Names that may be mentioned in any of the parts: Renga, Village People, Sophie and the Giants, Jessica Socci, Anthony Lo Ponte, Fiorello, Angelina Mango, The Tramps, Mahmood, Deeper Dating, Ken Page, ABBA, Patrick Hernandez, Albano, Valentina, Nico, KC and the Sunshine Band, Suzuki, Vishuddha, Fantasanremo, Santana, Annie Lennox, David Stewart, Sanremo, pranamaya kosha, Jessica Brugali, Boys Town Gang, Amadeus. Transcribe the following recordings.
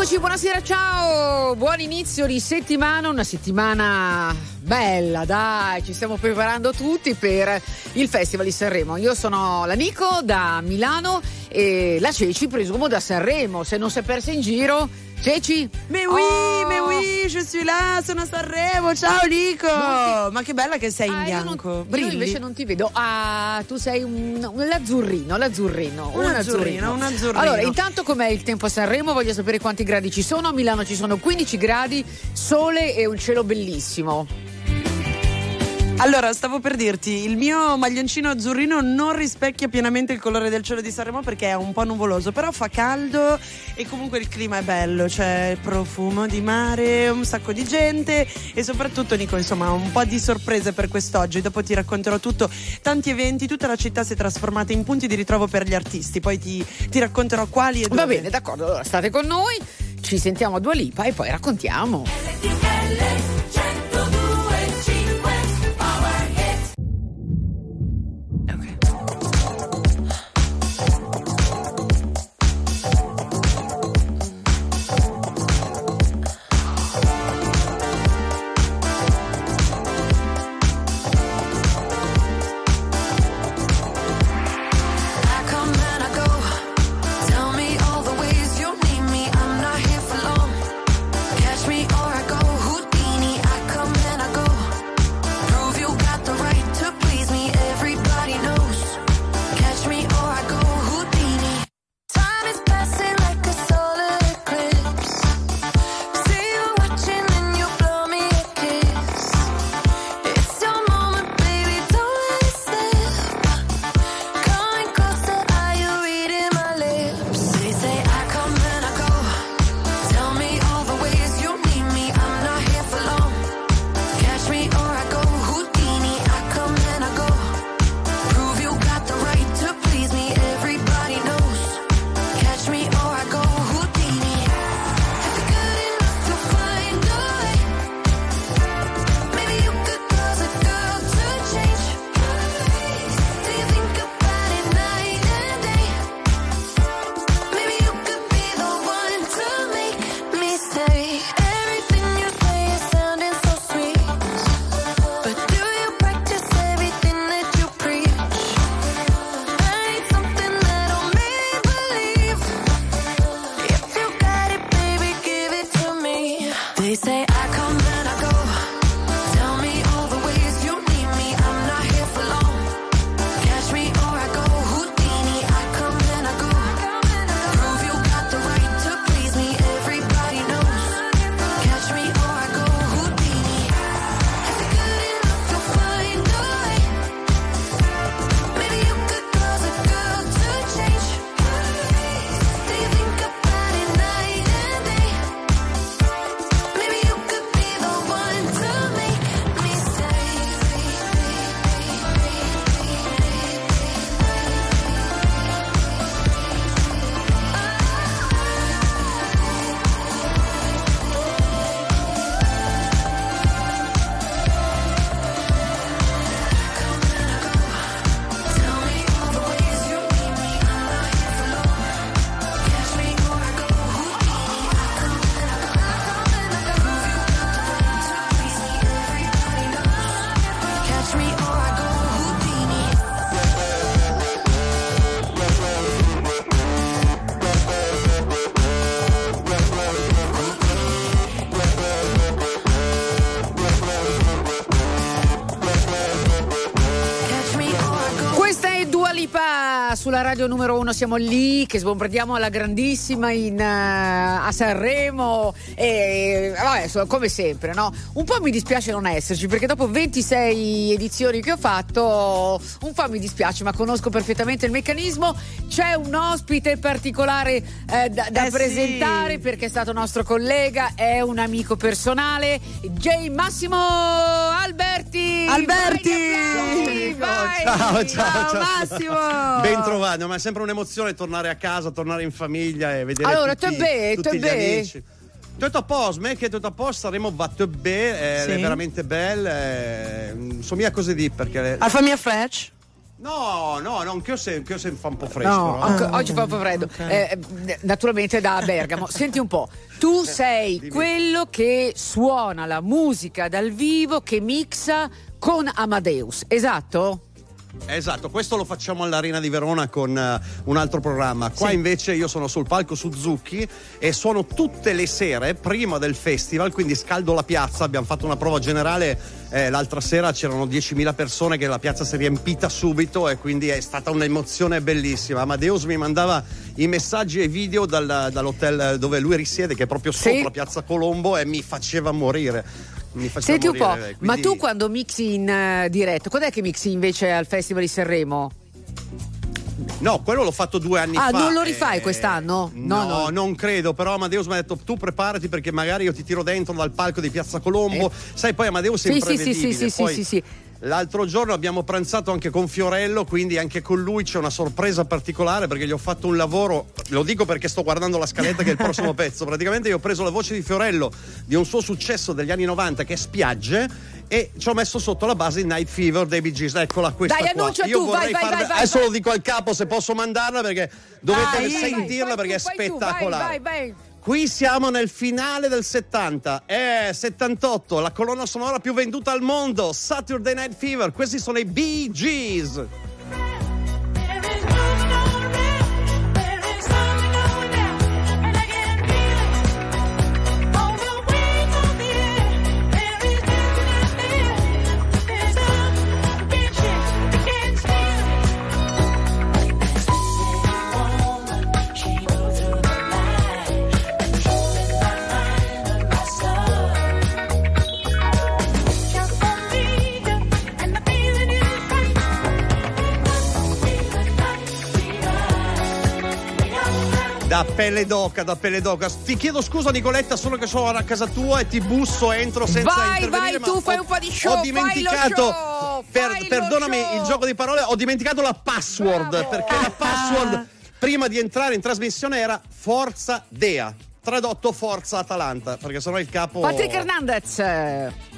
Eccoci, buonasera, ciao, buon inizio di settimana, una settimana bella, dai, ci stiamo preparando tutti per il Festival di Sanremo. Io sono la Nico da Milano e la Ceci presumo da Sanremo, se non si è persa in giro. Ceci? Mais oui, je suis là, sono a Sanremo, ciao Nico! Ma che bella che sei in bianco. Io invece non ti vedo. Ah, tu sei un azzurrino. Allora, intanto com'è il tempo a Sanremo? Voglio sapere quanti gradi ci sono. A Milano ci sono 15 gradi, sole e un cielo bellissimo. Allora, stavo per dirti, il mio maglioncino azzurrino non rispecchia pienamente il colore del cielo di Sanremo perché è un po' nuvoloso, però fa caldo e comunque il clima è bello, c'è profumo di mare, un sacco di gente e soprattutto, Nico, insomma, un po' di sorprese per quest'oggi. Dopo ti racconterò tutto, tanti eventi, tutta la città si è trasformata in punti di ritrovo per gli artisti, poi ti racconterò quali e dove. Va bene, d'accordo, allora state con noi, ci sentiamo a Dua Lipa e poi raccontiamo. Sulla radio numero 1 siamo lì che sbombardiamo alla grandissima a Sanremo e vabbè, come sempre, no? Un po' mi dispiace non esserci perché dopo 26 edizioni che ho fatto un po' mi dispiace, ma conosco perfettamente il meccanismo. C'è un ospite particolare da presentare, sì, perché è stato nostro collega, è un amico personale, Massimo Alberti! Vai, ciao Massimo! Ben trovato, ma è sempre un'emozione tornare a casa, tornare in famiglia e vedere tutti gli amici. Tutto a posto, saremo è veramente bello, somiglia a cose di perché... Alfa mia Fletch? No, non che io sei un po' fresco. No, oggi fa un po' freddo. Okay. Naturalmente da Bergamo. Senti un po', tu sei dimmi. Quello che suona la musica dal vivo, che mixa con Amadeus, esatto? Esatto, questo lo facciamo all'Arena di Verona con un altro programma. Qua sì. Invece io sono sul palco Suzuki e suono tutte le sere prima del festival, quindi scaldo la piazza. Abbiamo fatto una prova generale l'altra sera, c'erano 10.000 persone, che la piazza si è riempita subito e quindi è stata un'emozione bellissima. Amadeus mi mandava i messaggi e video dall'hotel dove lui risiede, che è proprio sopra sì. Piazza Colombo, e mi faceva morire. Senti un po', quindi... ma tu quando mixi in diretta, quando è che mixi invece al Festival di Sanremo? No, quello l'ho fatto 2 anni fa. Ah, non lo rifai quest'anno? No, non credo, però Amadeus mi ha detto tu preparati perché magari io ti tiro dentro dal palco di Piazza Colombo. Sai, poi Amadeus è imprevedibile. Sì. L'altro giorno abbiamo pranzato anche con Fiorello, quindi anche con lui c'è una sorpresa particolare, perché gli ho fatto un lavoro, lo dico perché sto guardando la scaletta che è il prossimo pezzo. Praticamente io ho preso la voce di Fiorello di un suo successo degli anni 90 che è Spiagge, e ci ho messo sotto la base Night Fever dei Bee Gees. Eccola questa. Dai, annuncia qua. Io tu, vai. Adesso lo dico al capo se posso mandarla, perché dovete sentirla, perché è spettacolare. Vai. Qui siamo nel finale del 70, 78, la colonna sonora più venduta al mondo, Saturday Night Fever. Questi sono i Bee Gees. Da pelle d'oca. Ti chiedo scusa, Nicoletta, solo che sono a casa tua e ti busso, entro senza intervenire. Vai, tu fai un po' di show. Ho dimenticato, perdonami il gioco di parole, ho dimenticato la password. Bravo. Perché la password prima di entrare in trasmissione era Forza Dea, tradotto Forza Atalanta, perché sennò il capo... Patrick Hernandez.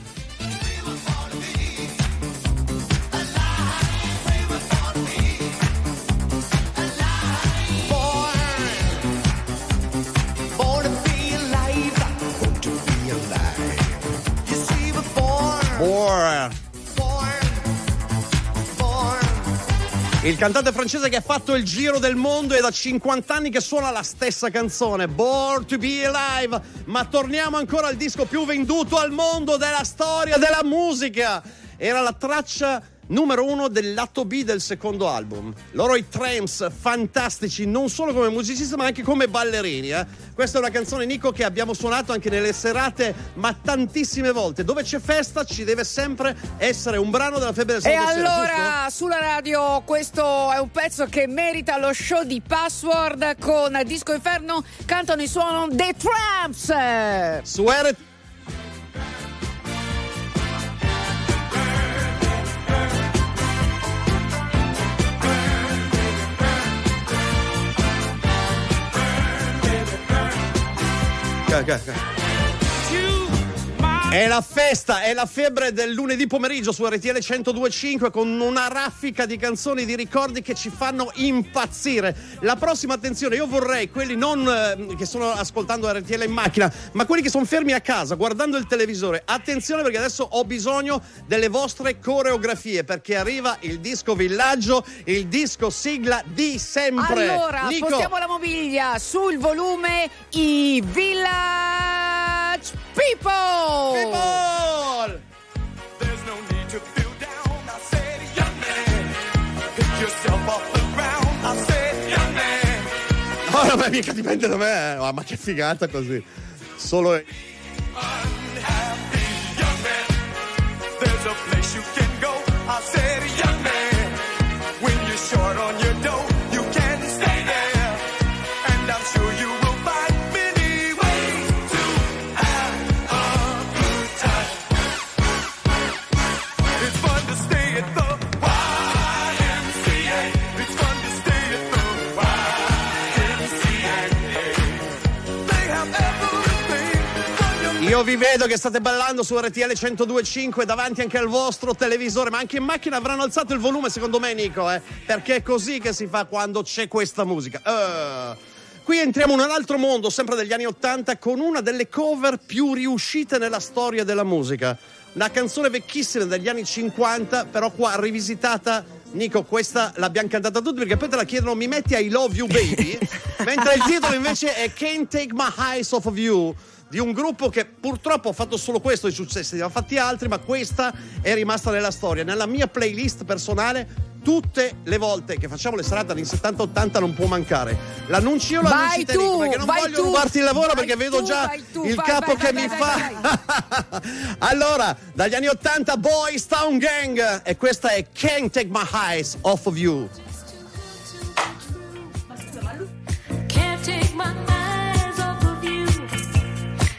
Il cantante francese che ha fatto il giro del mondo e da 50 anni che suona la stessa canzone, Born to be Alive. Ma torniamo ancora al disco più venduto al mondo della storia della musica. Era la traccia numero 1 del lato B del secondo album. Loro i Tramps, fantastici non solo come musicisti ma anche come ballerini. Questa è una canzone, Nico, che abbiamo suonato anche nelle serate, ma tantissime volte. Dove c'è festa ci deve sempre essere un brano della Febbre del Sabato Sera. E allora, giusto? Sulla radio, questo è un pezzo che merita lo show di Password con Disco Inferno. Cantano e suonano The Tramps su RTL. È la festa, è la febbre del lunedì pomeriggio su RTL 102.5 con una raffica di canzoni, di ricordi che ci fanno impazzire. La prossima, attenzione, io vorrei quelli non che sono ascoltando RTL in macchina, ma quelli che sono fermi a casa guardando il televisore. Attenzione, perché adesso ho bisogno delle vostre coreografie, perché arriva il disco villaggio, il disco sigla di sempre. Allora, Nico, spostiamo la mobilia sul volume, i Village People! There's no need to feel down, I said, young man. Pick yourself off the ground, I said, young man. Oh, no, ma mica dipende da me. Oh, ma che figata così. Solo unhappy, young man. There's a place you can go, I said, young man. When you're short on your dough, you can stay there. And I'm sure you will. Io vi vedo che state ballando su RTL 102.5 davanti anche al vostro televisore, ma anche in macchina avranno alzato il volume secondo me, Nico, perché è così che si fa quando c'è questa musica. Qui entriamo in un altro mondo, sempre degli anni 80, con una delle cover più riuscite nella storia della musica. Una canzone vecchissima degli anni 50, però qua rivisitata. Nico, questa l'abbiamo cantata tutti perché poi te la chiedono: mi metti I Love You Baby? Mentre il titolo invece è Can't Take My Eyes Off of You, di un gruppo che purtroppo ha fatto solo questo, i successi, ne ha fatti altri, ma questa è rimasta nella storia. Nella mia playlist personale, tutte le volte che facciamo le serate negli 70-80 non può mancare. L'annuncio lo annunci te, Nico, perché non voglio rubarti il lavoro, perché vedo già il capo che mi fa. Allora, dagli anni 80, Boys Town Gang, e questa è Can't Take My Eyes Off of You. Can't take my eyes off of you.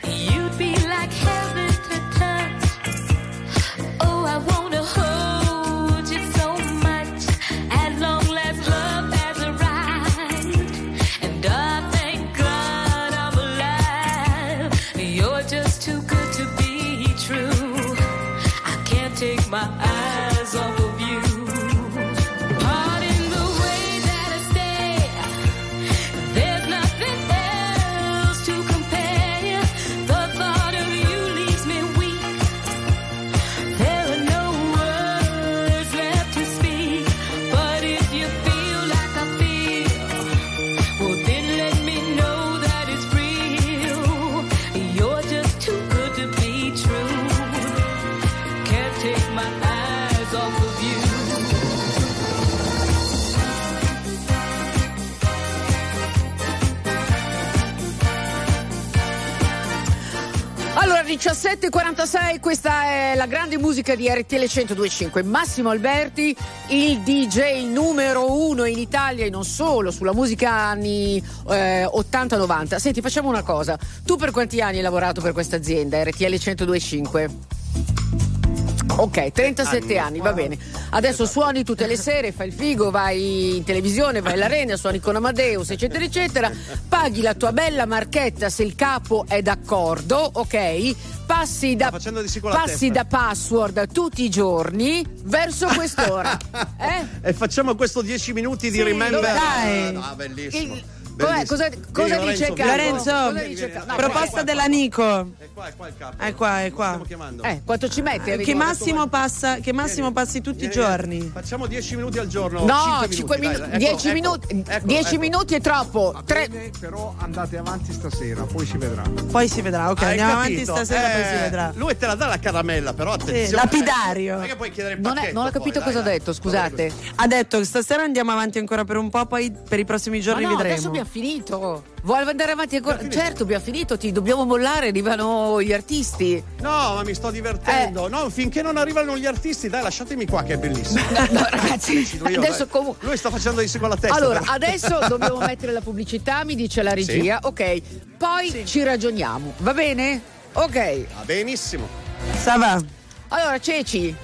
You'd be like heaven to touch. Oh, I wanna hold. My eyes off of you. Pardon the way that I stay. There's nothing else to compare. The thought of you leaves me weak. There are no words left to speak. But if you feel like I feel, well then let me know that it's real. You're just too good to be true. Can't take my eyes off of you. Allora, 17:46, questa è la grande musica di RTL 102.5. Massimo Alberti, il DJ numero uno in Italia e non solo, sulla musica anni 80-90. Senti, facciamo una cosa. Tu per quanti anni hai lavorato per questa azienda, RTL 102.5? Ok, 37 anni, va bene. Adesso suoni tutte le sere, fai il figo, vai in televisione, vai all'arena, suoni con Amadeus, eccetera eccetera, paghi la tua bella marchetta se il capo è d'accordo, ok? Passi da password tutti i giorni verso quest'ora. E facciamo questo 10 minuti di remember. Dai. No, bellissimo. Cosa dice il capo? Lorenzo, proposta della Nico. È qua il capo. È qua. Stiamo chiamando. Quanto ci mette? Che Massimo passi tutti i giorni. Facciamo 10 minuti al giorno. No, 5 minuti. 10 minuti è troppo. Bene, però andate avanti stasera, poi si vedrà. Ok, andiamo avanti stasera, poi si vedrà. Lui te la dà la caramella, però attenzione. Sì, lapidario. Perché puoi chiedere il pacchetto. Non ho capito cosa ha detto, scusate. Ha detto che stasera andiamo avanti ancora per un po', poi per i prossimi giorni vedremo. Adesso abbiamo finito. Vuoi andare avanti ancora? Certo, abbiamo finito. Ti dobbiamo mollare, arrivano gli artisti. No, ma mi sto divertendo. No, finché non arrivano gli artisti, dai, lasciatemi qua che è bellissimo. No, ragazzi, adesso comunque. Lui sta facendo di con la testa. Allora, adesso dobbiamo mettere la pubblicità, mi dice la regia. Sì. Ok, poi ci ragioniamo. Va bene? Ok. Va benissimo. Sava. Allora, Ceci.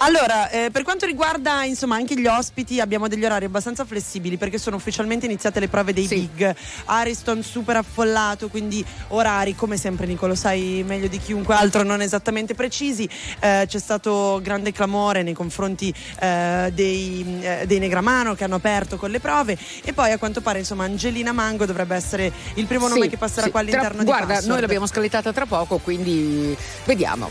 Allora, per quanto riguarda insomma anche gli ospiti, abbiamo degli orari abbastanza flessibili perché sono ufficialmente iniziate le prove dei big. Ariston super affollato, quindi orari come sempre, Nico, lo sai meglio di chiunque altro, non esattamente precisi. C'è stato grande clamore nei confronti dei Negramaro che hanno aperto con le prove, e poi a quanto pare insomma Angelina Mango dovrebbe essere il primo nome che passerà qua all'interno di Password. Guarda, noi l'abbiamo scalettata tra poco, quindi vediamo.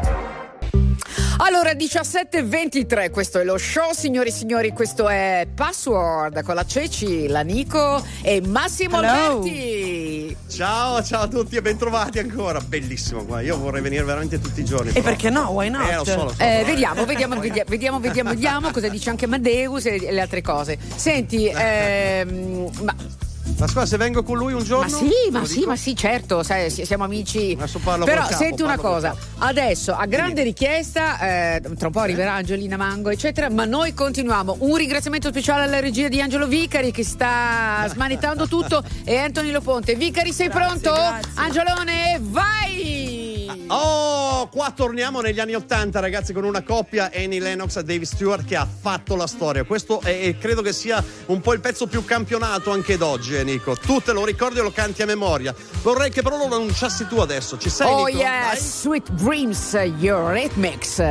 Allora, 17:23, questo è lo show, signori e signori, questo è Password con la Ceci, la Nico e Massimo Alberti. Ciao a tutti e bentrovati ancora. Bellissimo qua, io vorrei venire veramente tutti i giorni. E perché no? Why not? Vediamo cosa dice anche Amadeus e le altre cose. Senti, ma Ma scusa, se vengo con lui un giorno? Ma sì, certo, sai, siamo amici. Adesso parlo però capo, senti una cosa, adesso a grande richiesta, tra un po' arriverà Angelina Mango, eccetera, ma noi continuiamo. Un ringraziamento speciale alla regia di Angelo Vicari che sta smanettando tutto e Anthony Lo Ponte. Vicari, sei pronto? Grazie. Angelone, vai! Oh, qua torniamo negli anni 80, ragazzi, con una coppia Annie Lennox e David Stewart che ha fatto la storia. Questo è, credo che sia un po' il pezzo più campionato anche d'oggi, Nico. Tu te lo ricordi e lo canti a memoria. Vorrei che però lo annunciassi tu adesso. Ci sei, Nico? Oh yeah, dai. Sweet Dreams, your rhythmics.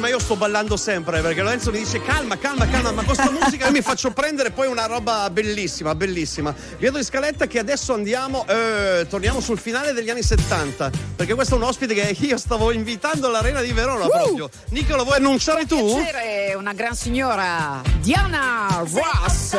Ma io sto ballando sempre perché Lorenzo mi dice calma, ma con questa musica io mi faccio prendere poi una roba bellissima. Viedo di Scaletta che adesso andiamo, torniamo sul finale degli anni 70 perché questo è un ospite che io stavo invitando all'Arena di Verona proprio. Nicola, vuoi annunciare tu? Un piacere, una gran signora, Diana Ross.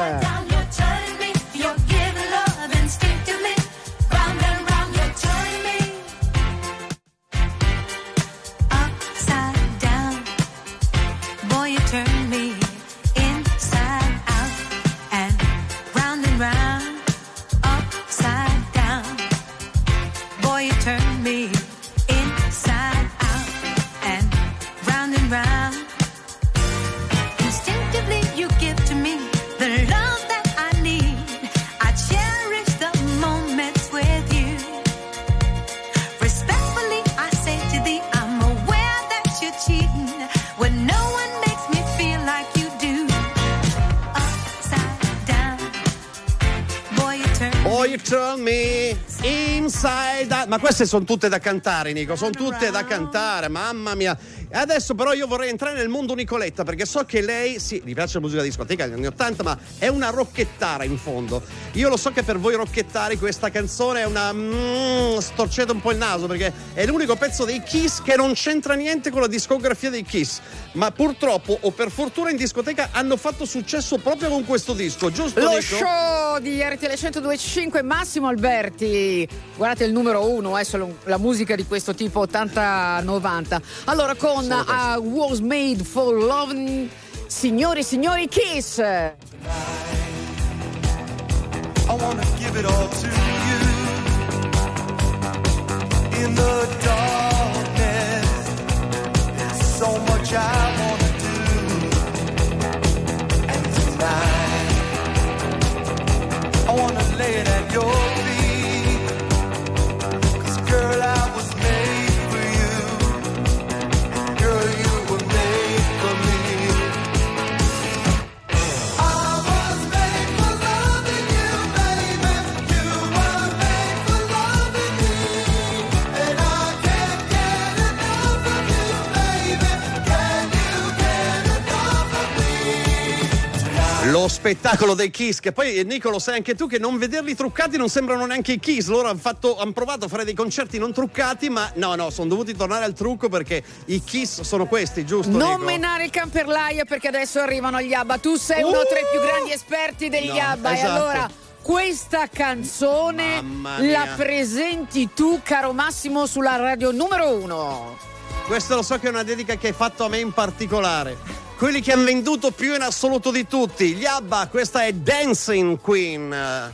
Ma queste sono tutte da cantare, Nico, sono tutte da cantare, mamma mia. Adesso però io vorrei entrare nel mondo Nicoletta perché so che lei, sì, mi piace la musica discoteca degli anni 80, ma è una rocchettara in fondo. Io lo so che per voi rocchettari questa canzone è una storcete un po' il naso perché è l'unico pezzo dei Kiss che non c'entra niente con la discografia dei Kiss, ma purtroppo o per fortuna in discoteca hanno fatto successo proprio con questo disco, giusto Nico? Lo show di RTL 102.5, Massimo Alberti, guardate il numero 1, la musica di questo tipo 80-90. Allora con I Was Made for Loving, signori e signori, Kiss. I want to give it all to you. In the darkness there's so much I want to do. And tonight I want to lay it at your feet. Cause girl, I was made. Lo spettacolo dei Kiss, che poi Nicolo sai anche tu che non vederli truccati non sembrano neanche i Kiss. Loro hanno provato a fare dei concerti non truccati, ma no, sono dovuti tornare al trucco perché i Kiss sono questi, giusto Nico? Non menare il camperlaio perché adesso arrivano gli ABBA. Tu sei uno tra i più grandi esperti degli ABBA, esatto. E allora questa canzone la presenti tu, caro Massimo, sulla radio numero 1. Questo lo so che è una dedica che hai fatto a me in particolare. Quelli che hanno venduto più in assoluto di tutti, gli ABBA, questa è Dancing Queen.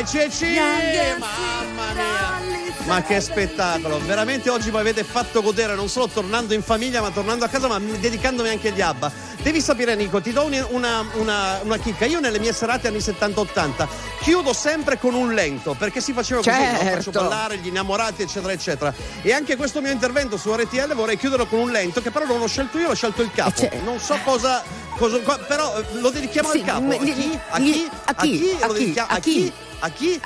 Vai Ceci! Mamma mia! Ma che spettacolo! Veramente oggi mi avete fatto godere non solo tornando in famiglia, ma tornando a casa, ma dedicandomi anche agli ABBA. Devi sapere, Nico, ti do una chicca. Io nelle mie serate anni 70-80 chiudo sempre con un lento, perché si faceva così, no? Faccio ballare gli innamorati, eccetera, eccetera. E anche questo mio intervento su RTL vorrei chiuderlo con un lento, che però non l'ho scelto io, l'ho scelto il capo. Non so cosa però lo dedichiamo al capo. A chi?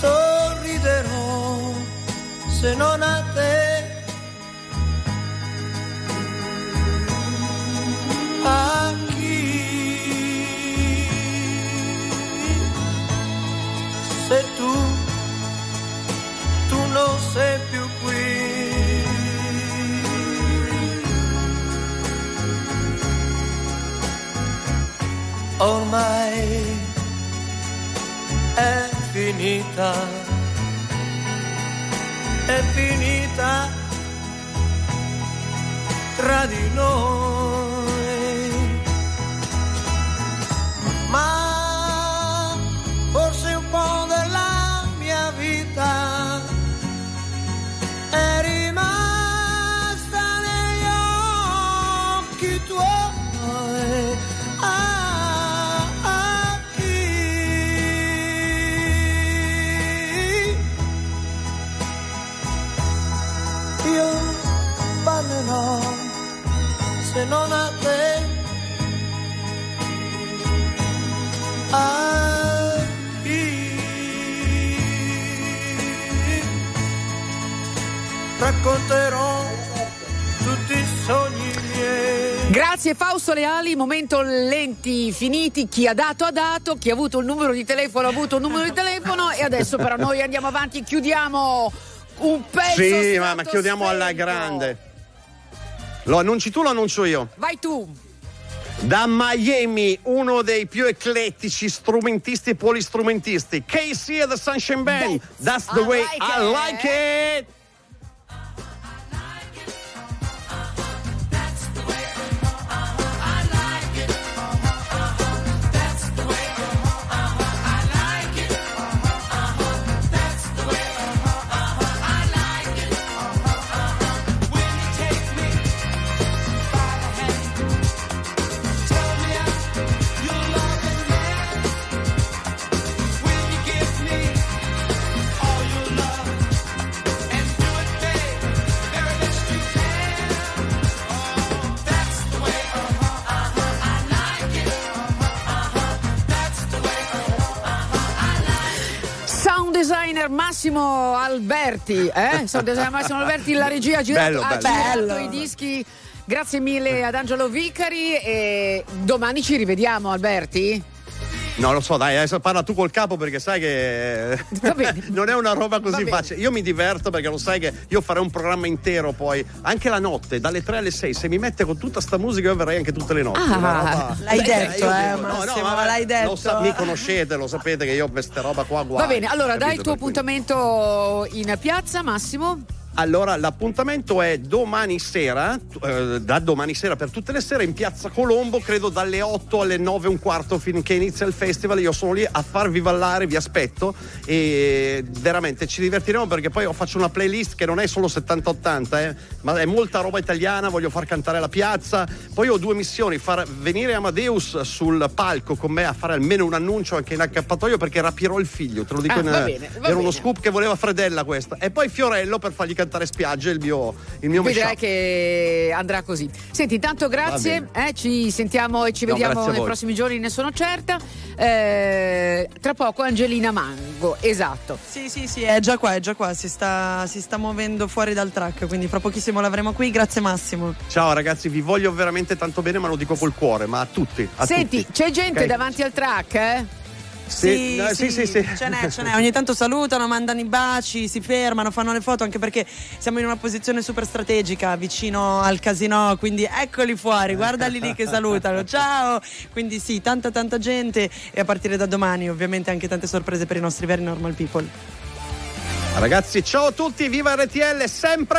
Sorriderò se non a te, a chi se tu non sei più qui, ormai è finita, è finita tra di noi, ma forse un po' della mia vita è rimasta negli occhi tuoi, a chi io ballerò se non a te, a racconterò tutti i sogni miei. Grazie Fausto Leali, momento lenti finiti, chi ha dato, chi ha avuto il numero di telefono ha avuto il numero di telefono e adesso però noi andiamo avanti, chiudiamo un pezzo. Sì, ma chiudiamo alla grande. Lo annunci tu, lo annuncio io? Vai tu. Da Miami, uno dei più eclettici strumentisti e polistrumentisti, KC and the Sunshine Band, That's the Way I Like It. Designer Massimo Alberti, la regia ha girato i dischi. Grazie mille ad Angelo Vicari e domani ci rivediamo, Alberti. No, lo so, dai, adesso parla tu col capo perché sai che non è una roba così facile. Io mi diverto perché lo sai che io farei un programma intero poi, anche la notte, dalle 3 alle 6. Se mi mette con tutta sta musica io verrei anche tutte le notti. L'hai detto. Mi conoscete, lo sapete che io questa roba qua guardo. Va bene, allora dai il tuo appuntamento in piazza, Massimo. Allora l'appuntamento è domani sera, da domani sera per tutte le sere in piazza Colombo, credo dalle 8 alle 9 e un quarto finché inizia il festival. Io sono lì a farvi ballare, vi aspetto e veramente ci divertiremo perché poi faccio una playlist che non è solo 70-80, ma è molta roba italiana, voglio far cantare la piazza. Poi ho due missioni, far venire Amadeus sul palco con me a fare almeno un annuncio anche in accappatoio perché rapirò il figlio, te lo dico, era uno scoop che voleva Fredella questa, e poi Fiorello per fargli cantare spiagge, il mio vedrai che andrà così. Senti, intanto grazie, ci sentiamo e ci vediamo nei prossimi giorni, ne sono certa. Tra poco Angelina Mango, esatto. Sì, è già qua, si sta muovendo fuori dal track, quindi fra pochissimo l'avremo qui. Grazie Massimo. Ciao ragazzi, vi voglio veramente tanto bene, ma lo dico col cuore, ma a tutti. Senti, c'è gente davanti al track, Sì. Ce n'è. Ogni tanto salutano, mandano i baci, si fermano, fanno le foto, anche perché siamo in una posizione super strategica vicino al casino, quindi eccoli fuori, guardali lì che salutano, ciao. Quindi sì, tanta gente, e a partire da domani ovviamente anche tante sorprese per i nostri veri normal people. Ragazzi, ciao a tutti, viva RTL sempre!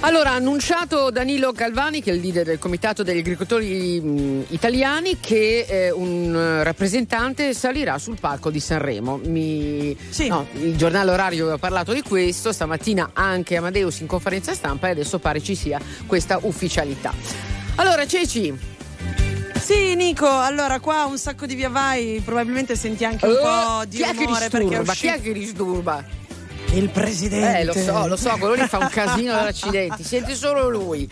Allora, ha annunciato Danilo Calvani, che è il leader del comitato degli agricoltori italiani, che un rappresentante salirà sul palco di Sanremo. Sì. No, il giornale orario ha parlato di questo, stamattina anche Amadeus in conferenza stampa, e adesso pare ci sia questa ufficialità. Allora, Ceci. Sì, Nico, allora qua un sacco di via vai, probabilmente senti anche un po' di rumore. Chi è che disturba? Il presidente. Lo so, quello lì fa un casino dall'accidenti. Sente solo lui.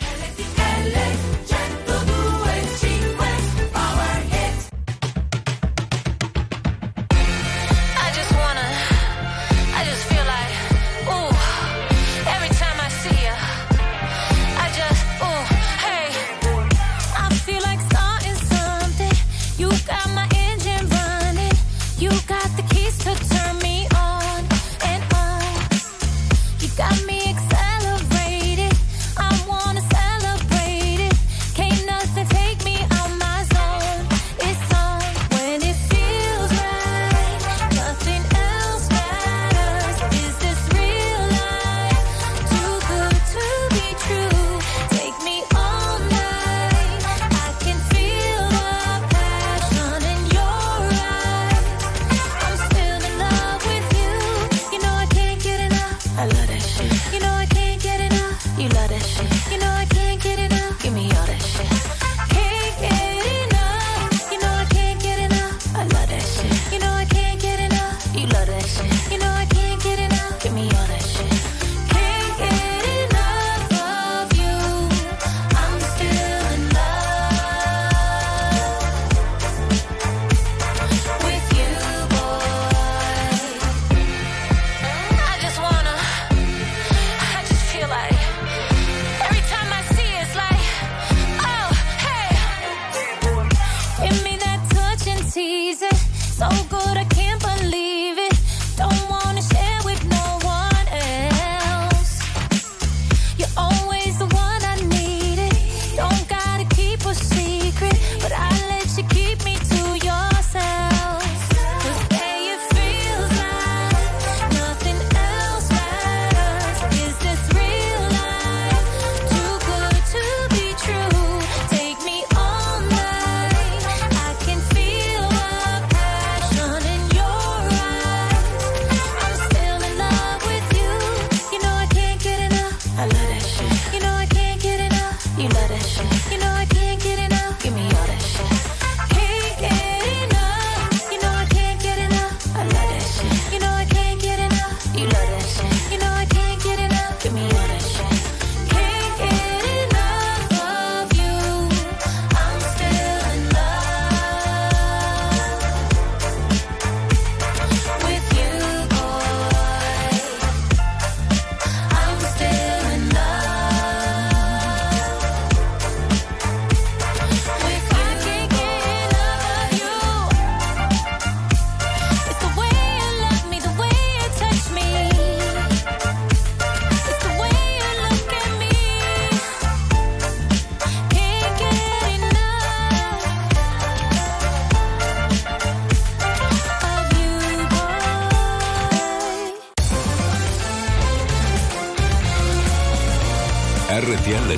RTL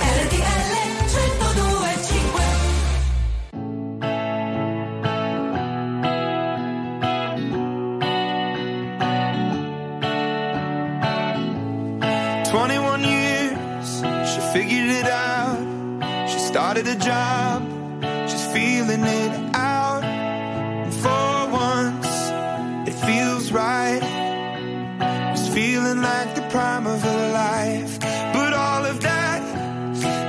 RTL 102.5. 21 years, she figured it out, she started a job, she's feeling it out. Prime of her life, but all of that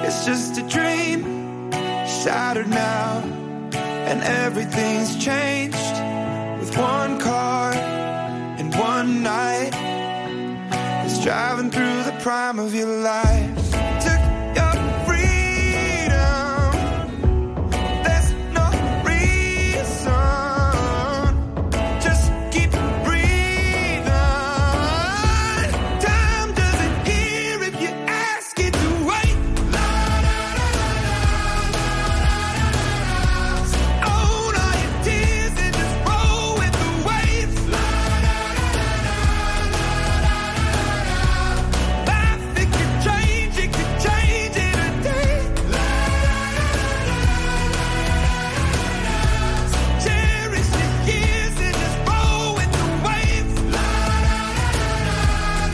is just a dream shattered now, and everything's changed with one car and one night. driving through the prime of your life. Took your freedom, there's no reason, just keep breathing. Time doesn't hear if you ask it to wait. La la la la la la la. Own all your tears and just roll with the waves. La la la la la la la. Life, it can change in a day. La la la la la la. Cherish your years and just roll with the waves. La la la la la la.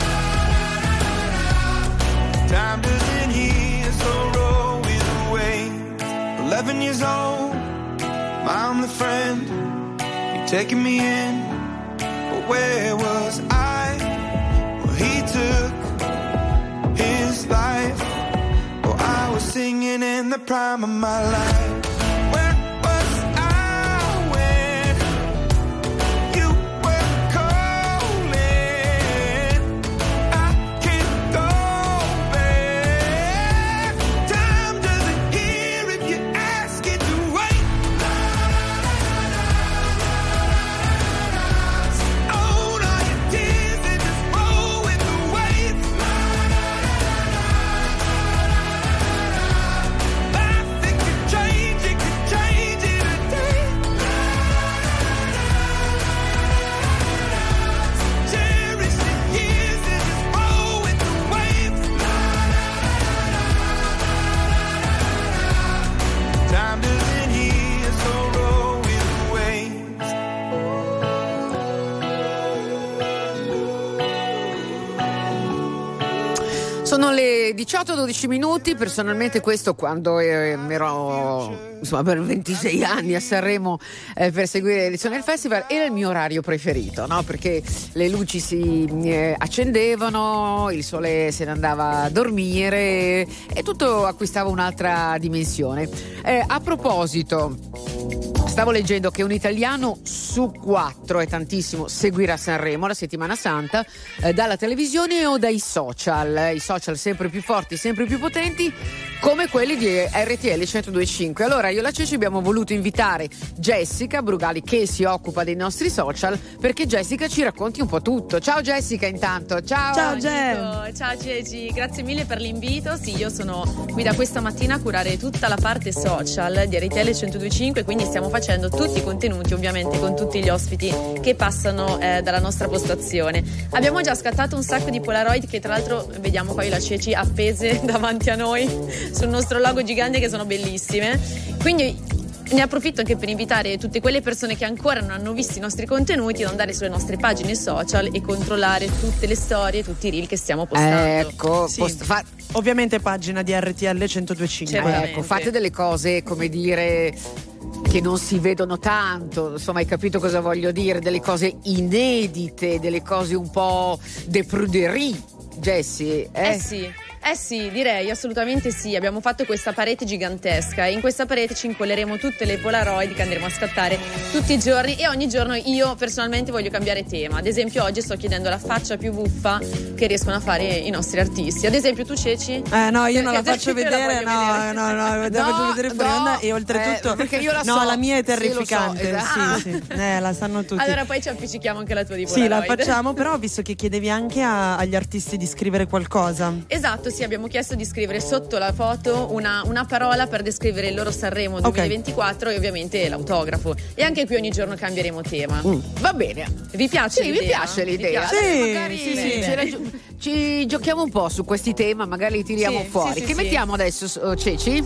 Time doesn't hear, so roll with the waves. 11 years old. I'm the friend, you're taking me in, but where was I? Well, he took his life, well, I was singing in the prime of my life. Where was I when you were calling? I can't go back. Time doesn't hear if you ask it to wait. La la la la la la la. Own all your tears and just roll with the waves. La la la la la la. Life, it can change in a day. La la la la la la. Cherish the years and just roll with the waves. La la la la la la. Time doesn't hear, so roll with the waves. Sono le 18-12 minuti. Personalmente questo, quando ero, insomma, per 26 anni a Sanremo per seguire le edizioni del festival, era il mio orario preferito, no? Perché le luci si accendevano, il sole se ne andava a dormire e tutto acquistava un'altra dimensione. A proposito, stavo leggendo che un italiano su 4, è tantissimo, seguirà Sanremo la settimana santa dalla televisione o dai social, i social sempre più forti, sempre più potenti, come quelli di RTL 102.5. Allora io e la Ceci abbiamo voluto invitare Jessica Brugali, che si occupa dei nostri social, perché Jessica ci racconti un po' tutto. Ciao Jessica, intanto. Ciao Nico. Ciao Ceci, grazie mille per l'invito. Sì, io sono qui da questa mattina a curare tutta la parte social di RTL 102.5, quindi stiamo facendo tutti i contenuti, ovviamente con tutti gli ospiti che passano dalla nostra postazione. Abbiamo già scattato un sacco di Polaroid che tra l'altro vediamo poi la Ceci appese davanti a noi sul nostro logo gigante, che sono bellissime. Quindi ne approfitto anche per invitare tutte quelle persone che ancora non hanno visto i nostri contenuti ad andare sulle nostre pagine social e controllare tutte le storie, tutti i reel che stiamo postando. Ecco, sì. Ovviamente pagina di RTL 102.5. Ecco, fate delle cose, come dire, che non si vedono tanto, insomma, hai capito cosa voglio dire, delle cose inedite, delle cose un po' de pruderie, Jessie. Eh sì, direi assolutamente sì. Abbiamo fatto questa parete gigantesca e in questa parete ci incolleremo tutte le Polaroid che andremo a scattare tutti i giorni, e ogni giorno io personalmente voglio cambiare tema. Ad esempio oggi sto chiedendo la faccia più buffa che riescono a fare i nostri artisti. Ad esempio tu, Ceci? No, io non la faccio vedere, no, devo vedere fuori onda, e oltretutto perché io la so. No, la mia è terrificante. Sì, lo so, esatto. Sì. La sanno tutti. Allora poi ci appiccichiamo anche la tua di Polaroid. Sì, la facciamo, però ho visto che chiedevi anche agli artisti di scrivere qualcosa. Esatto. Sì, abbiamo chiesto di scrivere sotto la foto una parola per descrivere il loro Sanremo 2024, e ovviamente l'autografo. E anche qui ogni giorno cambieremo tema. Va bene. Vi piace l'idea? Vi piace l'idea? Sì. Ci giochiamo un po' su questi temi, magari li tiriamo fuori. Che mettiamo adesso, Ceci?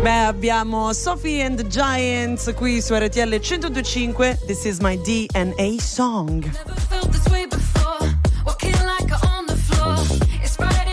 Beh, abbiamo Sophie and the Giants qui su RTL 102.5. This is my DNA song. Never felt this way before, walking like on the floor. It's Friday.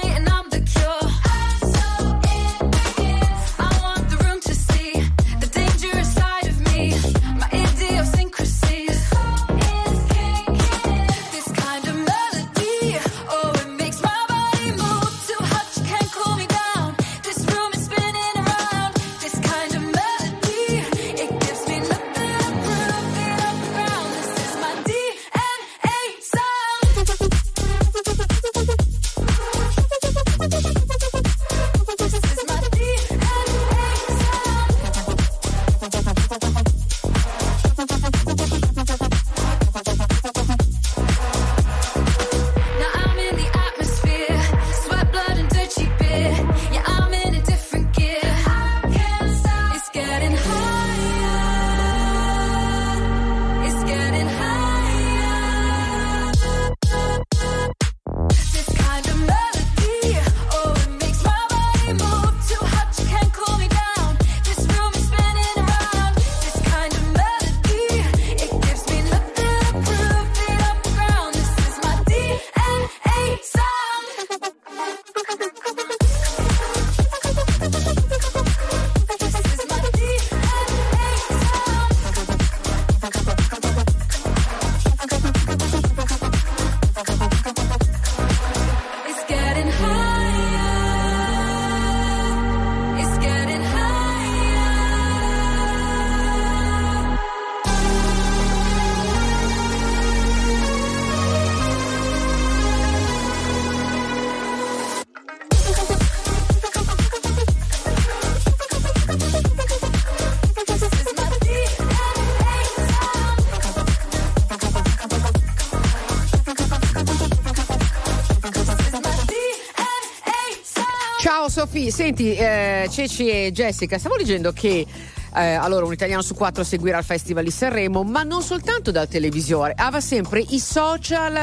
Sophie, senti, Ceci e Jessica, stavo leggendo che allora un italiano su 4 seguirà il Festival di Sanremo, ma non soltanto dal televisore, aveva sempre i social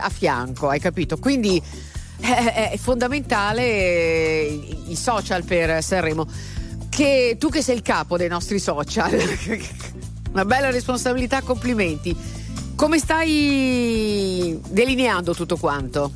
a fianco, hai capito? Quindi è fondamentale i social per Sanremo. Che tu che sei il capo dei nostri social, una bella responsabilità, complimenti. Come stai delineando tutto quanto?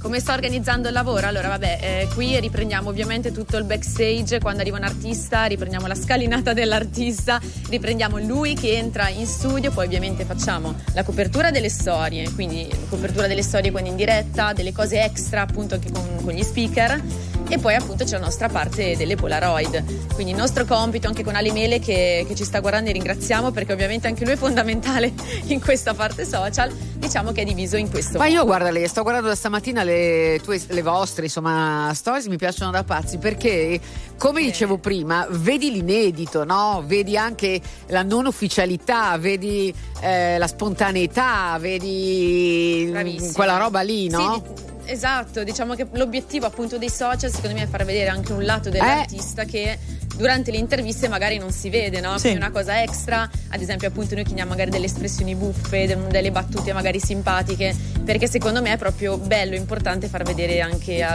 Come sto organizzando il lavoro? Allora vabbè, qui riprendiamo ovviamente tutto il backstage, quando arriva un artista riprendiamo la scalinata dell'artista, riprendiamo lui che entra in studio, poi ovviamente facciamo la copertura delle storie, quindi copertura delle storie quando in diretta, delle cose extra appunto anche con gli speaker, e poi appunto c'è la nostra parte delle Polaroid, quindi il nostro compito anche con Ali Mele che ci sta guardando e ringraziamo, perché ovviamente anche lui è fondamentale in questa parte social, diciamo che è diviso in questo. Ma io guarda, le sto guardando da stamattina le vostre insomma stories, mi piacciono da pazzi, perché come dicevo prima, vedi l'inedito, no? Vedi anche la non ufficialità, vedi la spontaneità, vedi quella roba lì, no? Sì, esatto, diciamo che l'obiettivo appunto dei social secondo me è far vedere anche un lato dell'artista che durante le interviste magari non si vede, no? Sì. Quindi una cosa extra, ad esempio appunto noi chiediamo magari delle espressioni buffe, delle battute magari simpatiche, perché secondo me è proprio bello, importante far vedere anche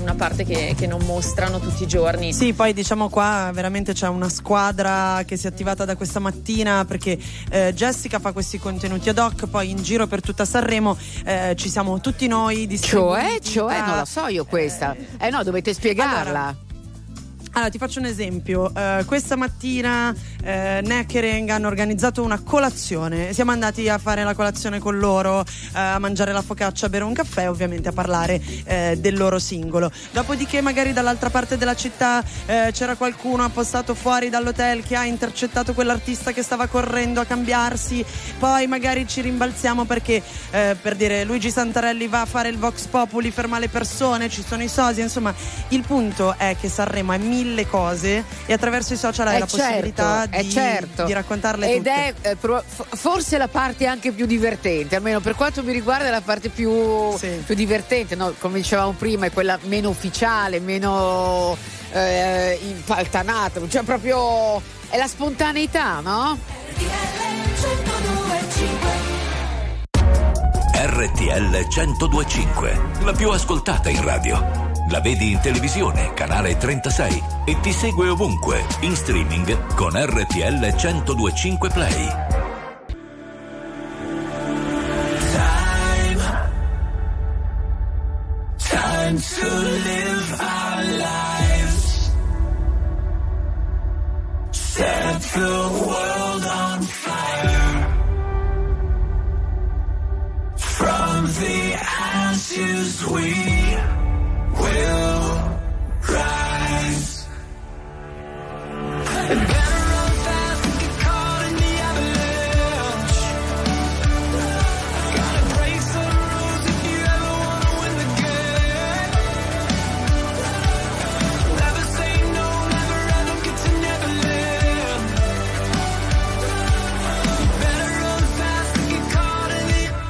una parte che non mostrano tutti i giorni. Sì, poi diciamo qua veramente c'è una squadra che si è attivata da questa mattina, perché Jessica fa questi contenuti ad hoc, poi in giro per tutta Sanremo ci siamo tutti noi distribuiti. Cioè, non la so io questa. No, dovete spiegarla. Allora, ti faccio un esempio. Questa mattina Neck e Reng hanno organizzato una colazione. Siamo andati a fare la colazione con loro, a mangiare la focaccia, a bere un caffè, ovviamente a parlare del loro singolo. Dopodiché magari dall'altra parte della città c'era qualcuno appostato fuori dall'hotel che ha intercettato quell'artista che stava correndo a cambiarsi. Poi magari ci rimbalziamo perché per dire Luigi Santarelli va a fare il Vox Populi, ferma le persone, ci sono i sosia. Insomma, il punto è che Sanremo è mille cose e attraverso i social hai la possibilità di raccontarle ed tutte. Ed è forse la parte anche più divertente, almeno per quanto mi riguarda è la parte più divertente, no? Come dicevamo prima, è quella meno ufficiale, meno impaltanata, cioè proprio è la spontaneità, no? RTL 102.5, la più ascoltata in radio. La vedi in televisione, canale 36, e ti segue ovunque, in streaming con RTL 102.5 Play. Time to live our lives. Set the world on fire. From the ashes we will rise. And better run fast and get caught in the avalanche. Gotta break some rules if you ever wanna win the game. Never say no, never ever get to Neverland. Better run fast and get caught in the avalanche.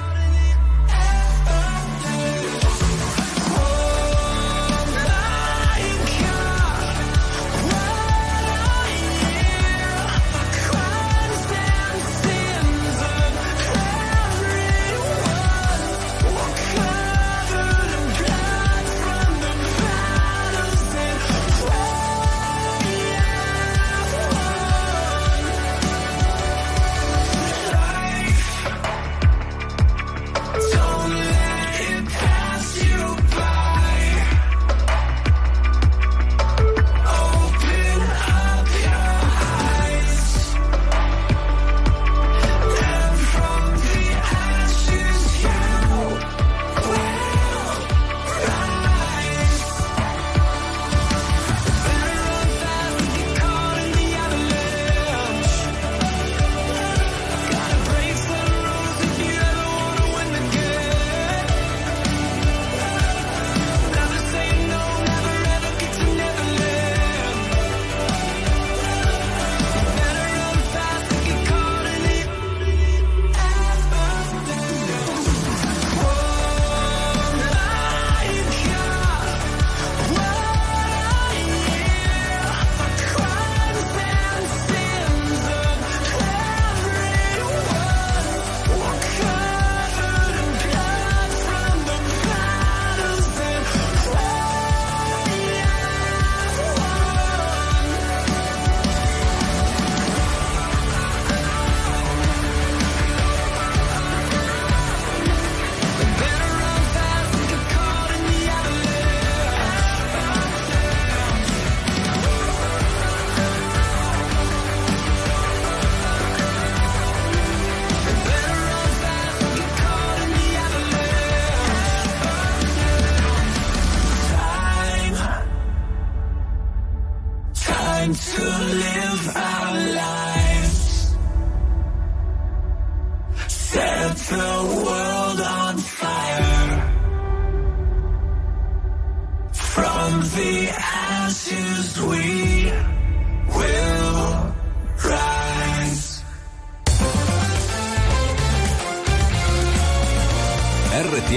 meant to live our lives, set the world on fire. From the ashes we will rise. RTL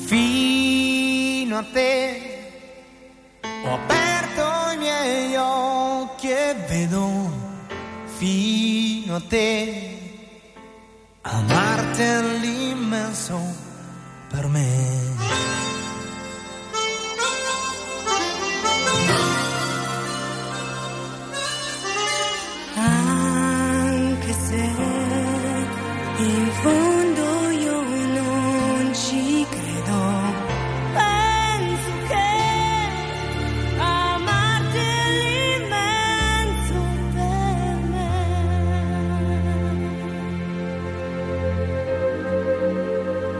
102.5. Fino a te ho aperto i miei occhi e vedo fino a te, amarti è l'immenso per me. Anche se in fondo io non ci credo,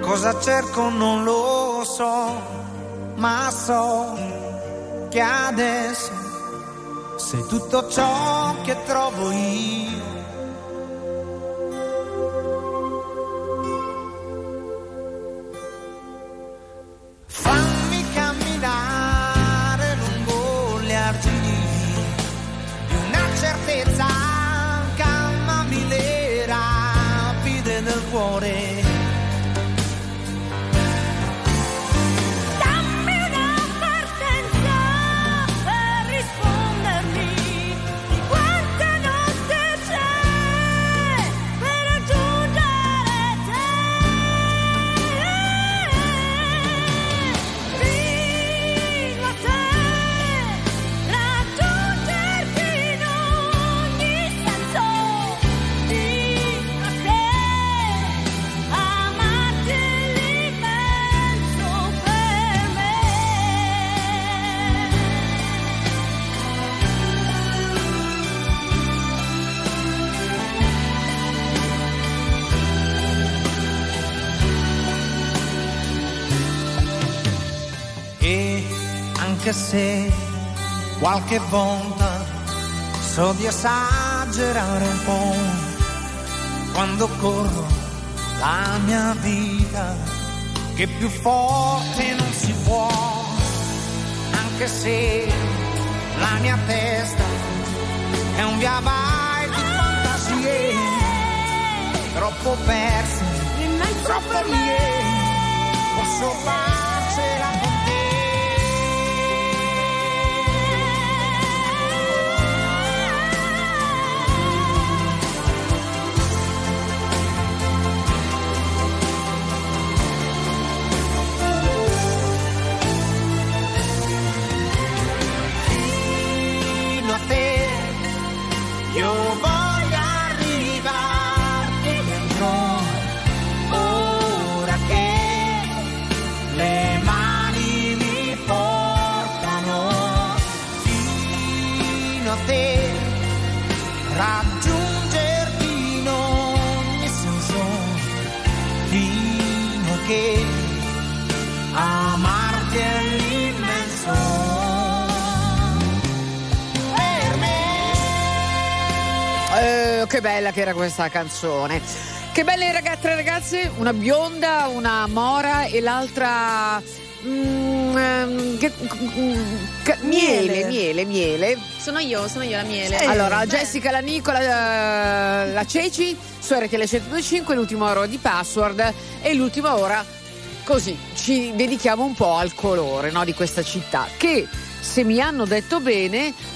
cosa cerco non lo so, ma so che adesso sei tutto ciò che trovo io. Fammi camminare lungo le argini di una certezza, calmami le rapide del cuore. Anche se qualche volta so di esagerare un po', quando corro la mia vita che più forte non si può, anche se la mia testa è un via vai di fantasie, troppo perse, troppo lì, posso farcela con te. Io voglio arrivarti dentro, ora che le mani mi portano fino a te, raggiungerti in ogni senso, fino a che amarti è l'immenso. Che bella che era questa canzone. Che belle tre ragazze, una bionda, una mora e l'altra Miele. Sono io la Miele. Allora, beh. Jessica, la Nico, la Ceci, su RTL 102.5, l'ultima ora di Password e l'ultima ora così ci dedichiamo un po' al colore, no, di questa città che, se mi hanno detto bene,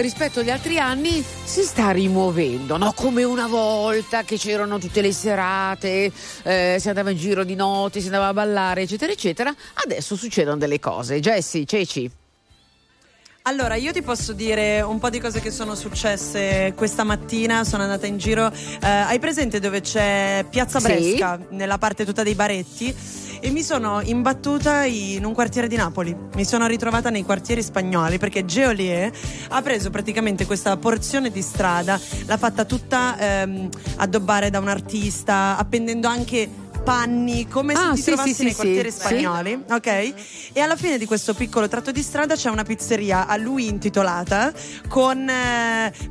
rispetto agli altri anni si sta rimuovendo, no? Come una volta che c'erano tutte le serate, si andava in giro di notte, si andava a ballare, eccetera eccetera. Adesso succedono delle cose. Jessie, Ceci. Allora, io ti posso dire un po' di cose che sono successe questa mattina. Sono andata in giro, hai presente dove c'è Piazza Bresca, sì, nella parte tutta dei baretti? E mi sono imbattuta in un quartiere di Napoli, mi sono ritrovata nei quartieri spagnoli, perché Geolier ha preso praticamente questa porzione di strada, l'ha fatta tutta addobbare da un artista, appendendo anche panni, come se ti trovassi nei quartieri spagnoli, sì, ok? E alla fine di questo piccolo tratto di strada c'è una pizzeria a lui intitolata, con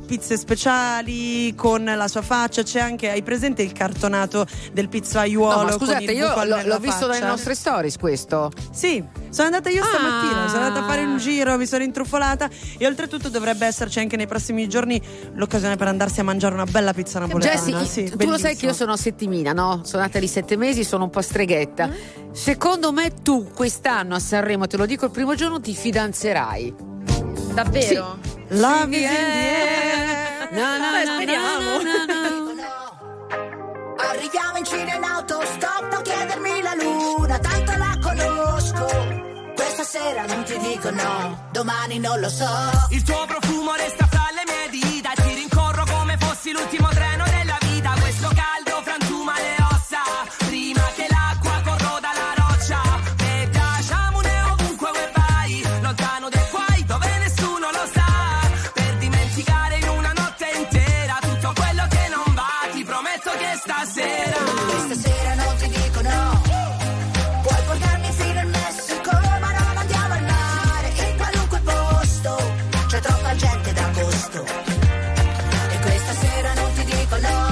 pizze speciali, con la sua faccia. C'è anche, hai presente il cartonato del pizzaiuolo? No, ma scusate, con il buco l'ho visto dalle nostre stories questo. Sì, sono andata io stamattina, sono andata a fare un giro, mi sono intrufolata, e oltretutto dovrebbe esserci anche nei prossimi giorni l'occasione per andarsi a mangiare una bella pizza napoletana. Jessie, sì, tu lo sai che io sono a settimana, no? Sono andata lì 7 mesi, sono un po' streghetta. Secondo me tu quest'anno a Sanremo, te lo dico il primo giorno, ti fidanzerai. Davvero? Sì. La mia. Speriamo. Arriviamo in Cina in autostop, non chiedermi la luna, tanto la conosco. Questa sera non ti dico no, domani non lo so. Il tuo profumo resta fra le mie dita, ti rincorro come fossi l'ultimo treno della vita. Questo caldo frantuma le ossa, prima che l'acqua corroda la roccia. E lasciamone ovunque vuoi vai, lontano dai guai dove nessuno lo sa. Per dimenticare in una notte intera tutto quello che non va, ti prometto che stasera, questa sera non ti dico no. Puoi portarmi fino al Messico, ma non andiamo al mare, in qualunque posto c'è troppa gente d'agosto. E questa sera non ti dico no.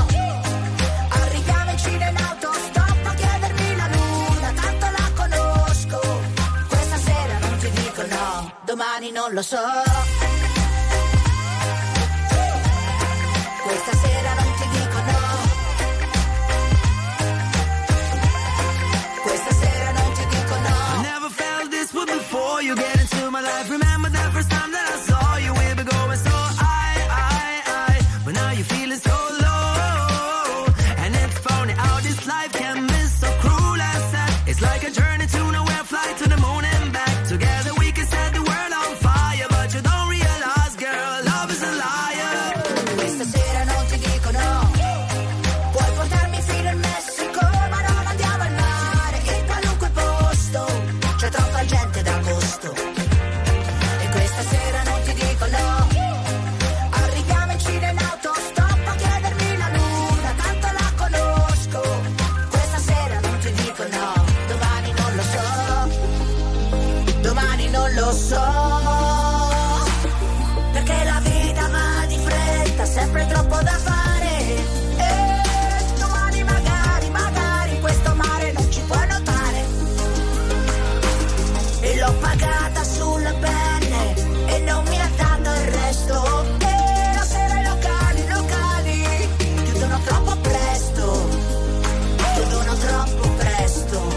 Domani non lo so. Questa sera non ti dico no. Questa sera non ti dico no. I never felt this way before. You get into my life. Remember the first time that I saw you. We've been going so high. But now you're feeling so low. And it's funny how this life can be so cruel and sad. It's like a journey to nowhere, fly to the moon and back. Together we can set the world on fire, but you don't realize, girl, love is a liar. Questa sera non ti dico no. Puoi portarmi fino al Messico, ma non andiamo al mare. In qualunque posto c'è troppa gente d'agosto. E questa sera non ti dico no. Arriviamo in Cina in autostop a chiedermi la luna, tanto la conosco. Questa sera non ti dico no. Domani non lo so. Domani non lo so, perché la vita va di fretta, sempre troppo da fare. E domani magari questo mare non ci può notare. E l'ho pagata sulle penne e non mi ha dato il resto. E la sera i locali chiudono troppo presto. Chiudono troppo presto.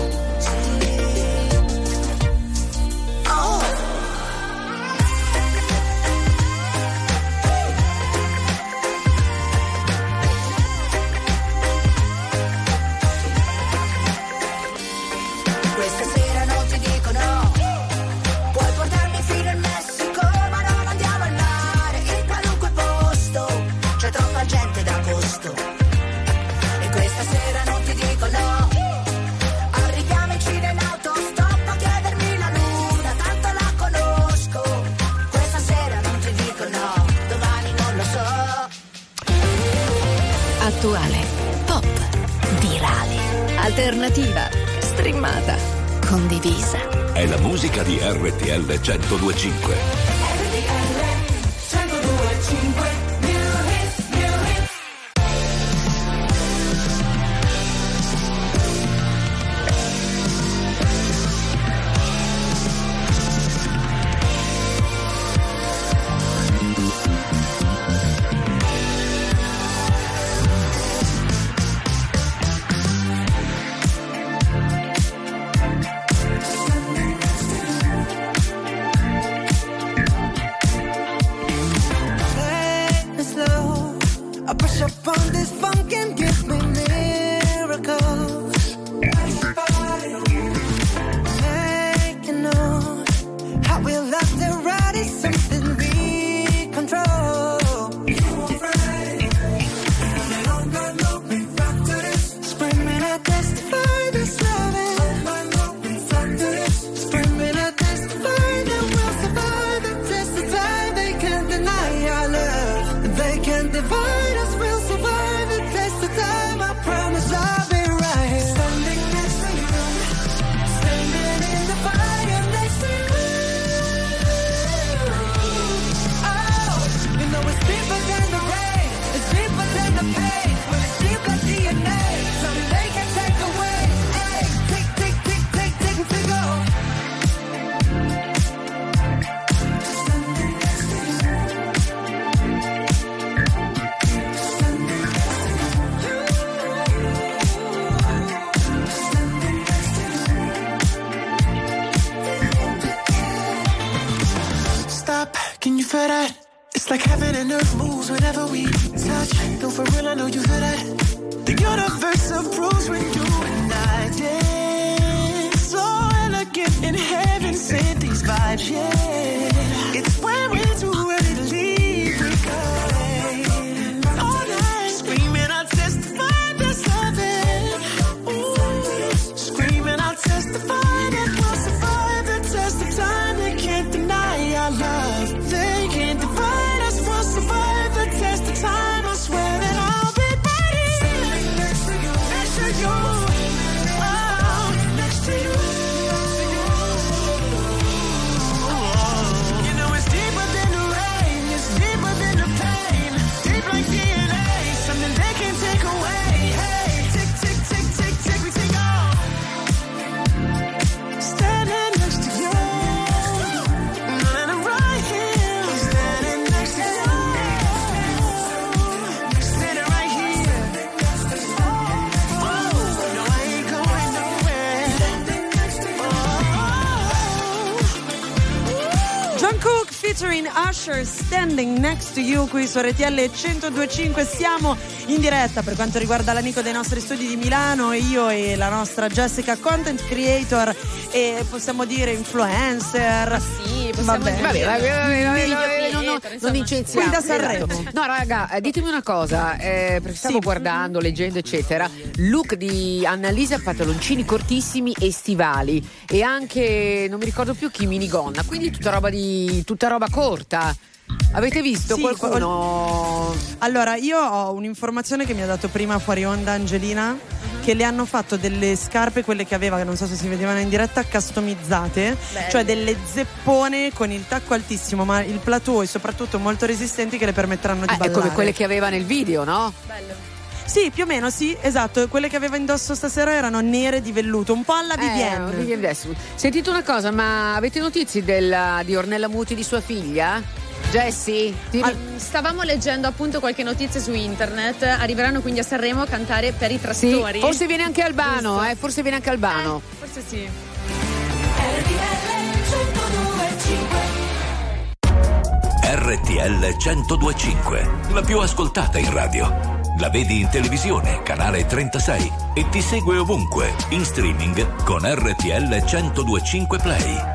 Attuale, pop, virale, alternativa, streamata, condivisa. È la musica di RTL 102.5. RTL 102.5. Something It's like heaven and earth moves whenever we touch. No, for real, I know you feel that. The universe approves when you and I dance. So elegant in heaven, send these vibes, yeah. It's when we're too ready to leave, we go all night. Screaming, I'll testify, there's something. Ooh. Screaming, I'll testify, that we'll survive the test of time. They can't deny our love. They can't divide us, we'll survive the test of time. I swear that I'll be ready. Standing next to you, next to you, oh, next to you. You know it's deeper than the rain, it's deeper than the pain, deep like DNA, something they can't take away. Hey, tick, tick, tick, tick, tick, we take off. Standing next to you, and I'm right here. Standing next to you, standing right here. Oh, no, I ain't going nowhere. Oh. John Cook featuring Usher, Standing Next to You, qui su RTL 102.5. Siamo in diretta per quanto riguarda l'amico dei nostri studi di Milano, io e la nostra Jessica, content creator e possiamo dire influencer. Sì, possiamo dire. Non incensiamo. Qui da Sanremo. No, raga, ditemi una cosa, perché stavo guardando, leggendo, eccetera. Look di Annalisa, pantaloncini cortissimi e stivali, e anche non mi ricordo più chi, minigonna, quindi tutta roba corta. Avete visto qualcuno? Allora, io ho un'informazione che mi ha dato prima fuori onda Angelina, che le hanno fatto delle scarpe, quelle che aveva, che non so se si vedevano in diretta, customizzate. Belli. Cioè delle zeppone con il tacco altissimo, ma il plateau e soprattutto molto resistenti, che le permetteranno di ballare. È come quelle che aveva nel video, no? Bello. Sì, più o meno, sì, esatto. Quelle che aveva indosso stasera erano nere di velluto, un po' alla Vivienne. Sentite una cosa, ma avete notizie di Ornella Muti, di sua figlia? Jessie? Stavamo leggendo appunto qualche notizia su internet. Arriveranno quindi a Sanremo a cantare per i trattori. Sì, forse viene anche Albano, forse viene anche Albano. Forse sì. RTL 102.5, la più ascoltata in radio. La vedi in televisione, canale 36, e ti segue ovunque, in streaming con RTL 102.5 Play.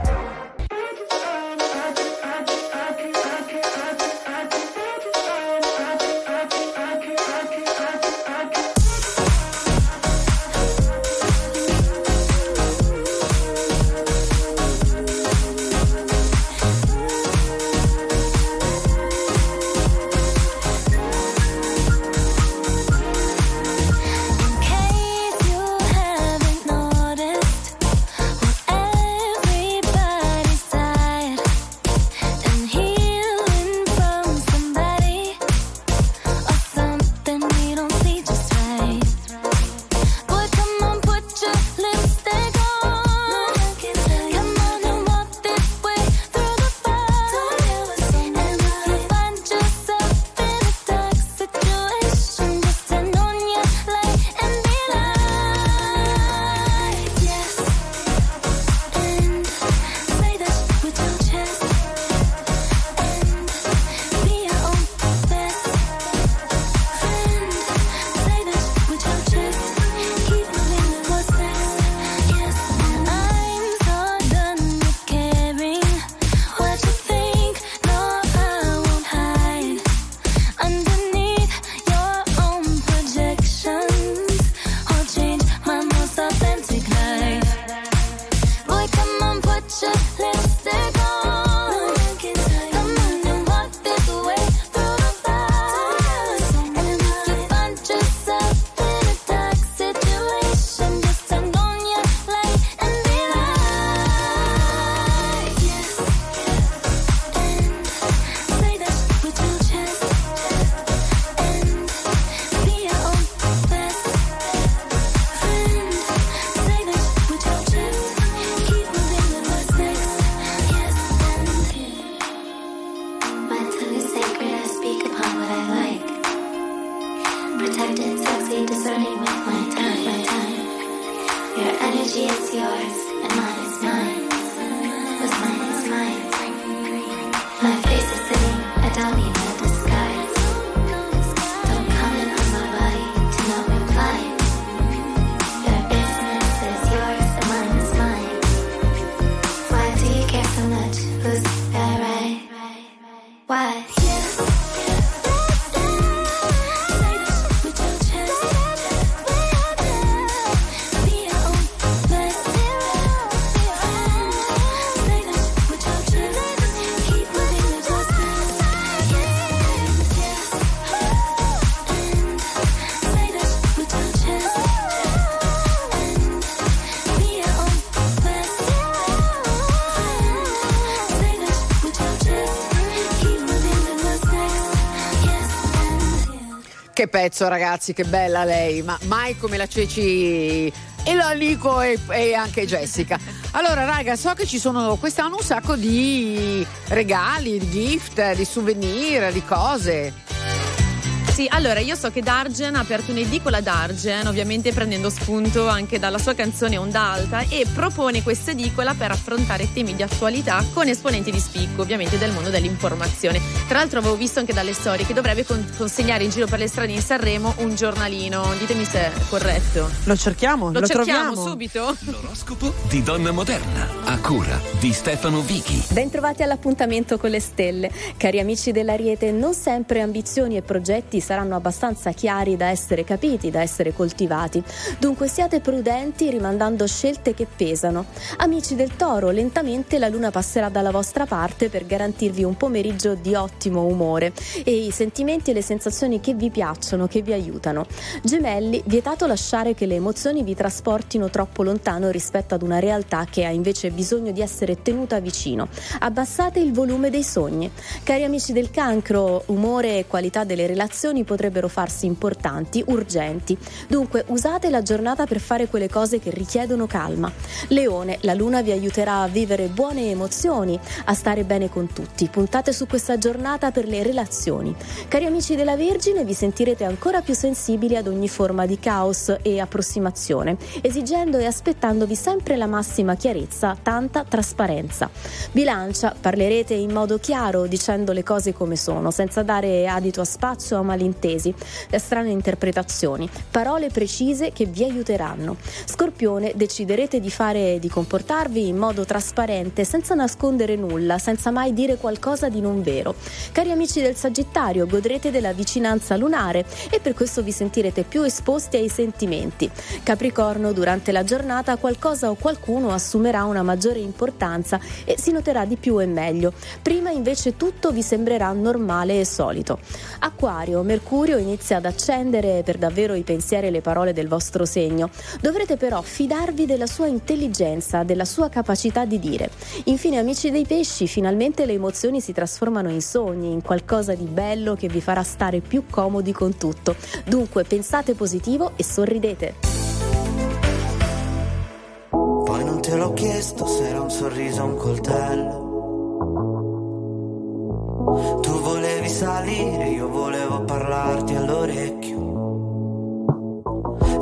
My face is sitting, a dummy. Che pezzo, ragazzi, che bella lei, ma mai come la Ceci e la Nico e anche Jessica. Allora, raga, so che ci sono quest'anno un sacco di regali, di gift, di souvenir, di cose. Sì, allora io so che Dargen ha aperto un'edicola Dargen, ovviamente prendendo spunto anche dalla sua canzone Onda Alta, e propone questa edicola per affrontare temi di attualità con esponenti di spicco, ovviamente del mondo dell'informazione. Tra l'altro avevo visto anche dalle storie che dovrebbe consegnare in giro per le strade in Sanremo un giornalino. Ditemi se è corretto. Lo cerchiamo, lo cerchiamo subito. L'oroscopo di Donna Moderna, a cura di Stefano Vichi. Bentrovati all'appuntamento con le stelle. Cari amici dell'Ariete, non sempre ambizioni e progetti saranno abbastanza chiari da essere capiti, da essere coltivati. Dunque siate prudenti rimandando scelte che pesano. Amici del Toro, lentamente la luna passerà dalla vostra parte per garantirvi un pomeriggio di ottimo umore e i sentimenti e le sensazioni che vi piacciono, che vi aiutano. Gemelli, vietato lasciare che le emozioni vi trasportino troppo lontano rispetto ad una realtà che ha invece bisogno di essere tenuta vicino. Abbassate il volume dei sogni. Cari amici del Cancro, umore e qualità delle relazioni potrebbero farsi importanti, urgenti. Dunque usate la giornata per fare quelle cose che richiedono calma. Leone, la luna vi aiuterà a vivere buone emozioni, a stare bene con tutti. Puntate su questa giornata per le relazioni. Cari amici della Vergine, vi sentirete ancora più sensibili ad ogni forma di caos e approssimazione, esigendo e aspettandovi sempre la massima chiarezza, tanta trasparenza. Bilancia, parlerete in modo chiaro, dicendo le cose come sono, senza dare adito a spazio a malintesi, strane interpretazioni. Parole precise che vi aiuteranno. Scorpione, deciderete di fare e di comportarvi in modo trasparente, senza nascondere nulla, senza mai dire qualcosa di non vero. Cari amici del Sagittario, godrete della vicinanza lunare e per questo vi sentirete più esposti ai sentimenti. Capricorno, durante la giornata qualcosa o qualcuno assumerà una maggiore importanza e si noterà di più e meglio. Prima invece tutto vi sembrerà normale e solito. Acquario, Mercurio inizia ad accendere per davvero i pensieri e le parole del vostro segno. Dovrete però fidarvi della sua intelligenza, della sua capacità di dire. Infine, amici dei Pesci, finalmente le emozioni si trasformano in sogni, in qualcosa di bello che vi farà stare più comodi con tutto. Dunque pensate positivo e sorridete. Poi non te l'ho chiesto se era un sorriso o un coltello. Tu volevi salire, io volevo parlarti all'orecchio.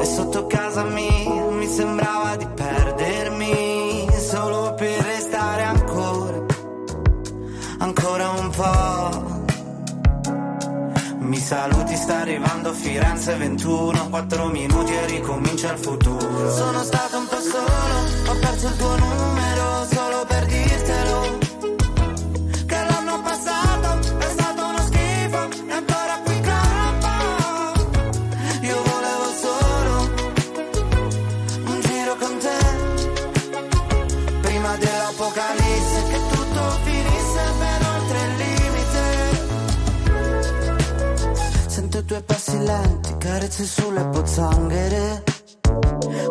E sotto casa mia mi sembrava di perdermi, solo per restare ancora un po'. Mi saluti, sta arrivando Firenze 21, 4 minuti e ricomincia il futuro. Sono stato un po' solo, ho perso il tuo numero solo per dirtelo. Due passi lenti, carezze sulle pozzanghere,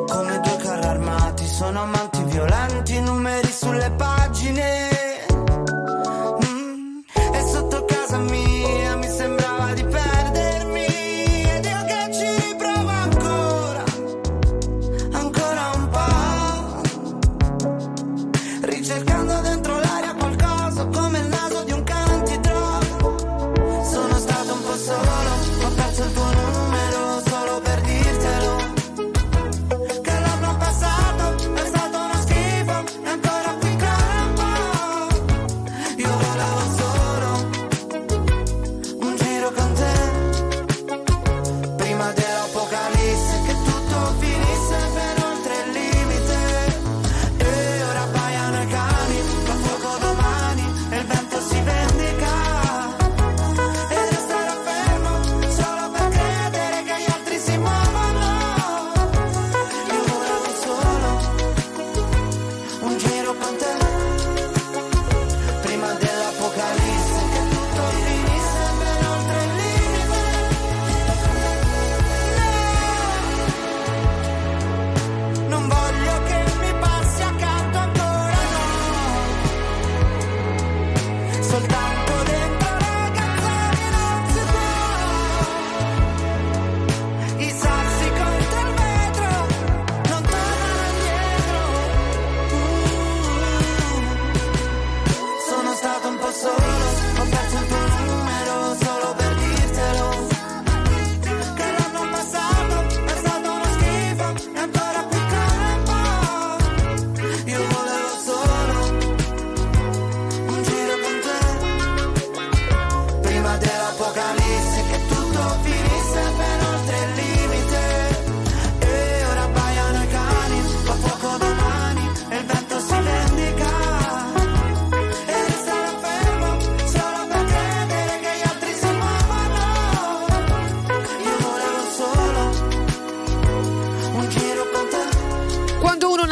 come due carri armati, sono amanti violenti, numeri sulle pagine. E sotto casa mia mi sembrava di perdermi, ed io che ci riprovo ancora un po', ricercando dentro l'aria qualcosa come il naso di un cane antidroga. Sono stato un po' solo, il tuo numero solo per dirtelo,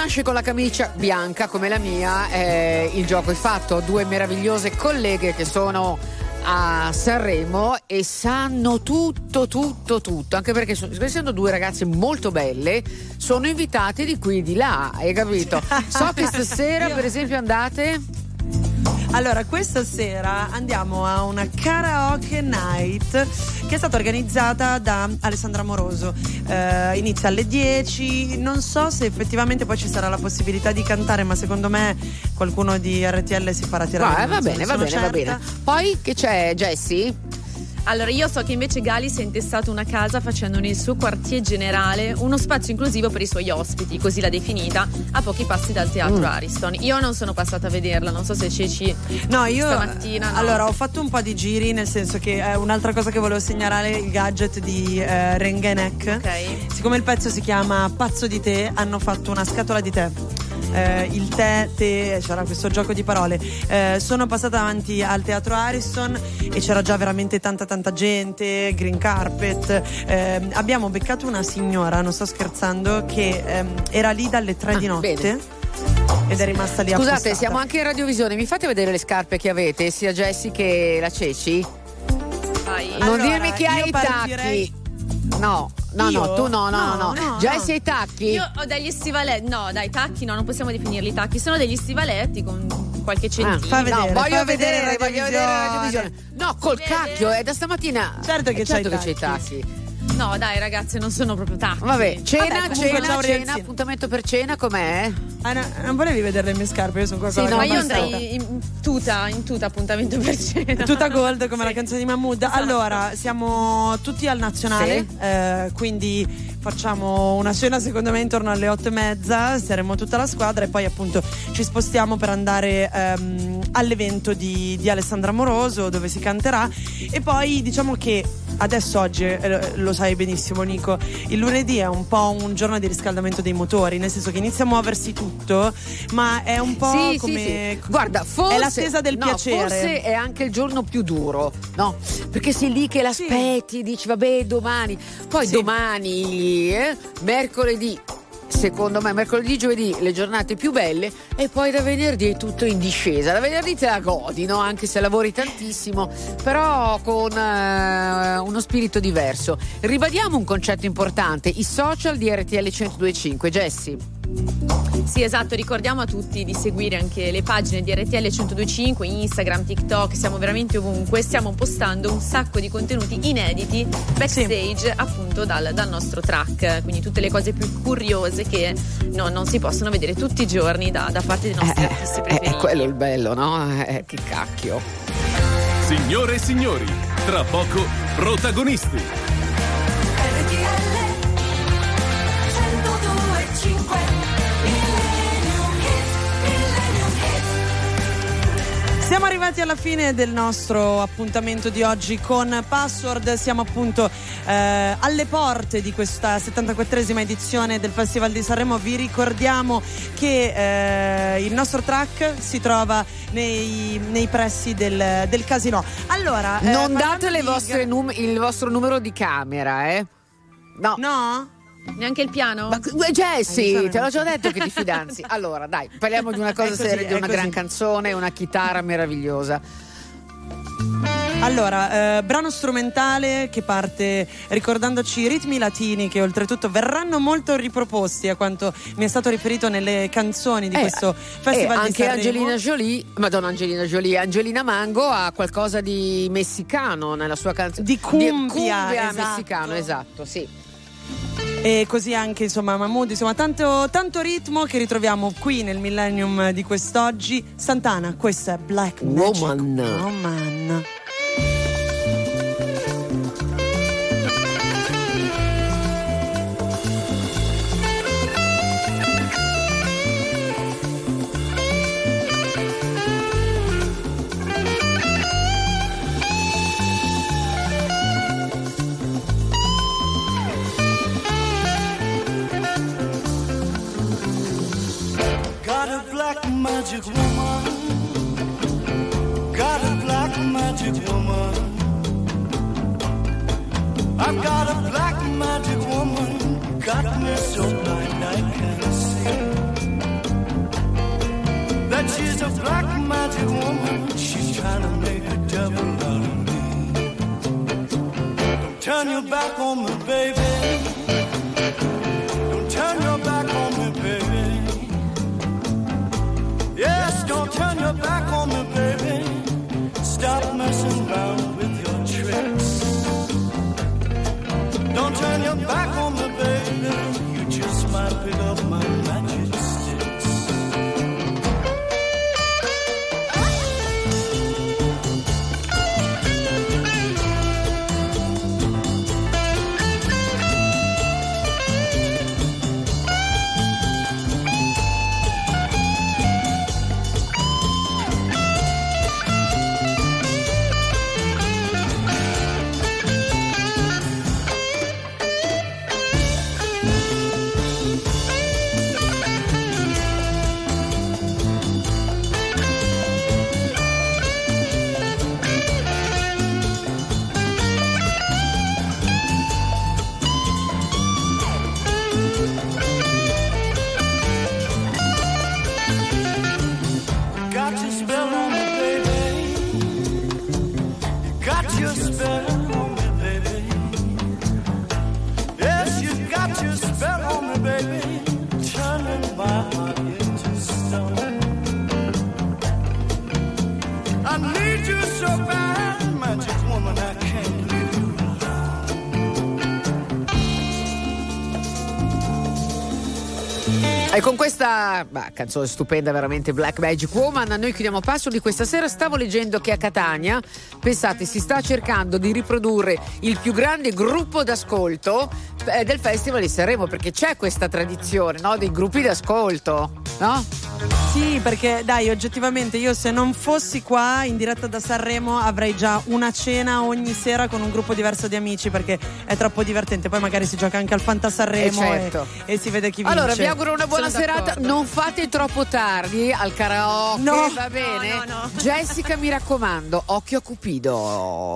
nasce con la camicia bianca come la mia, il gioco è fatto. Due meravigliose colleghe che sono a Sanremo e sanno tutto, anche perché essendo due ragazze molto belle sono invitate di qui di là, hai capito? So che stasera per esempio andate... Allora, questa sera andiamo a una karaoke night che è stata organizzata da Alessandra Moroso. Inizia alle 10, non so se effettivamente poi ci sarà la possibilità di cantare, ma secondo me qualcuno di RTL si farà tirare. Va bene. Poi che c'è, Jessie? Allora, io so che invece Gali si è intestato una casa facendo nel suo quartier generale uno spazio inclusivo per i suoi ospiti, così l'ha definita, a pochi passi dal teatro Ariston. Io non sono passata a vederla, non so se Ceci stamattina. Allora, ho fatto un po' di giri, nel senso che un'altra cosa che volevo segnalare è il gadget di Renga e Neck. Okay. Siccome il pezzo si chiama Pazzo di tè, hanno fatto una scatola di tè. Il tè, c'era questo gioco di parole. Sono passata davanti al teatro Ariston e c'era già veramente tanta gente, green carpet. Abbiamo beccato una signora, non sto scherzando, che era lì dalle 3 di notte. Bene. Ed è rimasta lì. Scusate, appostata. Siamo anche in radiovisione, mi fate vedere le scarpe che avete, sia Jessie che la Ceci? Vai. Non dirmi che hai i tacchi. No, tu no. Jessie ha i tacchi? Io ho degli stivaletti. No, dai, tacchi no, non possiamo definirli tacchi, sono degli stivaletti con qualche centimetro. Voglio vedere la radiovisione. No, col cacchio, è da stamattina. Certo che c'hai i tacchi. No, dai, ragazze, non sono proprio tacchi. Vabbè, cena, appuntamento per cena, com'è? Non volevi vedere le mie scarpe? Io sono qua. Sì, no, io andrei in tuta appuntamento per cena. Tuta gold come la canzone di Mahmood. Esatto. Allora, siamo tutti al Nazionale, quindi facciamo una cena secondo me intorno alle 8:30, saremo tutta la squadra e poi appunto ci spostiamo per andare all'evento di Alessandra Moroso dove si canterà. E poi diciamo che adesso oggi, lo sai benissimo Nico, il lunedì è un po' un giorno di riscaldamento dei motori, nel senso che inizia a muoversi tutto, ma è un po' come. Guarda, forse è l'attesa del piacere. Forse è anche il giorno più duro, no? Perché sei lì che l'aspetti, dici vabbè domani, poi domani. Mercoledì, secondo me mercoledì, giovedì le giornate più belle e poi da venerdì è tutto in discesa. Da venerdì te la godi, no? Anche se lavori tantissimo, però con uno spirito diverso. Ribadiamo un concetto importante, i social di RTL 102.5. Jessie. Sì, esatto, ricordiamo a tutti di seguire anche le pagine di RTL 102.5, Instagram, TikTok, siamo veramente ovunque, stiamo postando un sacco di contenuti inediti backstage appunto dal nostro track, quindi tutte le cose più curiose che non si possono vedere tutti i giorni da parte dei nostri artisti preferiti. È quello il bello, no? Che cacchio. Signore e signori, tra poco protagonisti. Siamo arrivati alla fine del nostro appuntamento di oggi con Password, siamo appunto alle porte di questa 74esima edizione del Festival di Sanremo. Vi ricordiamo che il nostro track si trova nei pressi del casino. Allora, non date il vostro numero di camera, eh? No? Neanche il piano? Ma, Jessie, te l'ho già detto che ti fidanzi. Allora dai, parliamo di una cosa seria, di una gran canzone, una chitarra meravigliosa. Allora, brano strumentale che parte ricordandoci i ritmi latini che oltretutto verranno molto riproposti a quanto mi è stato riferito nelle canzoni di questo festival di Sanremo. Anche Angelina Jolie, Angelina Mango ha qualcosa di messicano nella sua canzone. Di cumbia esatto. Messicano, esatto, sì. E così anche insomma Mahmood, insomma tanto ritmo che ritroviamo qui nel millennium di quest'oggi. Santana, questa è Black Magic Woman. Magic woman, got a black magic woman. I've got a black magic woman, got me so blind I can't see. back on me, baby. Don't turn your back on me, baby. Yes, don't turn your back on me, baby. Stop messing around with your tricks. Don't turn your back on me, baby. You just might pick up my magic sticks. E con questa canzone stupenda, veramente, Black Magic Woman, noi chiudiamo passo di questa sera. Stavo leggendo che a Catania, pensate, si sta cercando di riprodurre il più grande gruppo d'ascolto del Festival di Sanremo, perché c'è questa tradizione, no? Dei gruppi d'ascolto, no? Sì, perché dai, oggettivamente io, se non fossi qua in diretta da Sanremo, avrei già una cena ogni sera con un gruppo diverso di amici, perché è troppo divertente. Poi magari si gioca anche al Fantasanremo, certo, e si vede chi vince. Allora vi auguro una buona serata, non fate troppo tardi al karaoke, va bene? No. Jessica, mi raccomando, occhio a Cupido.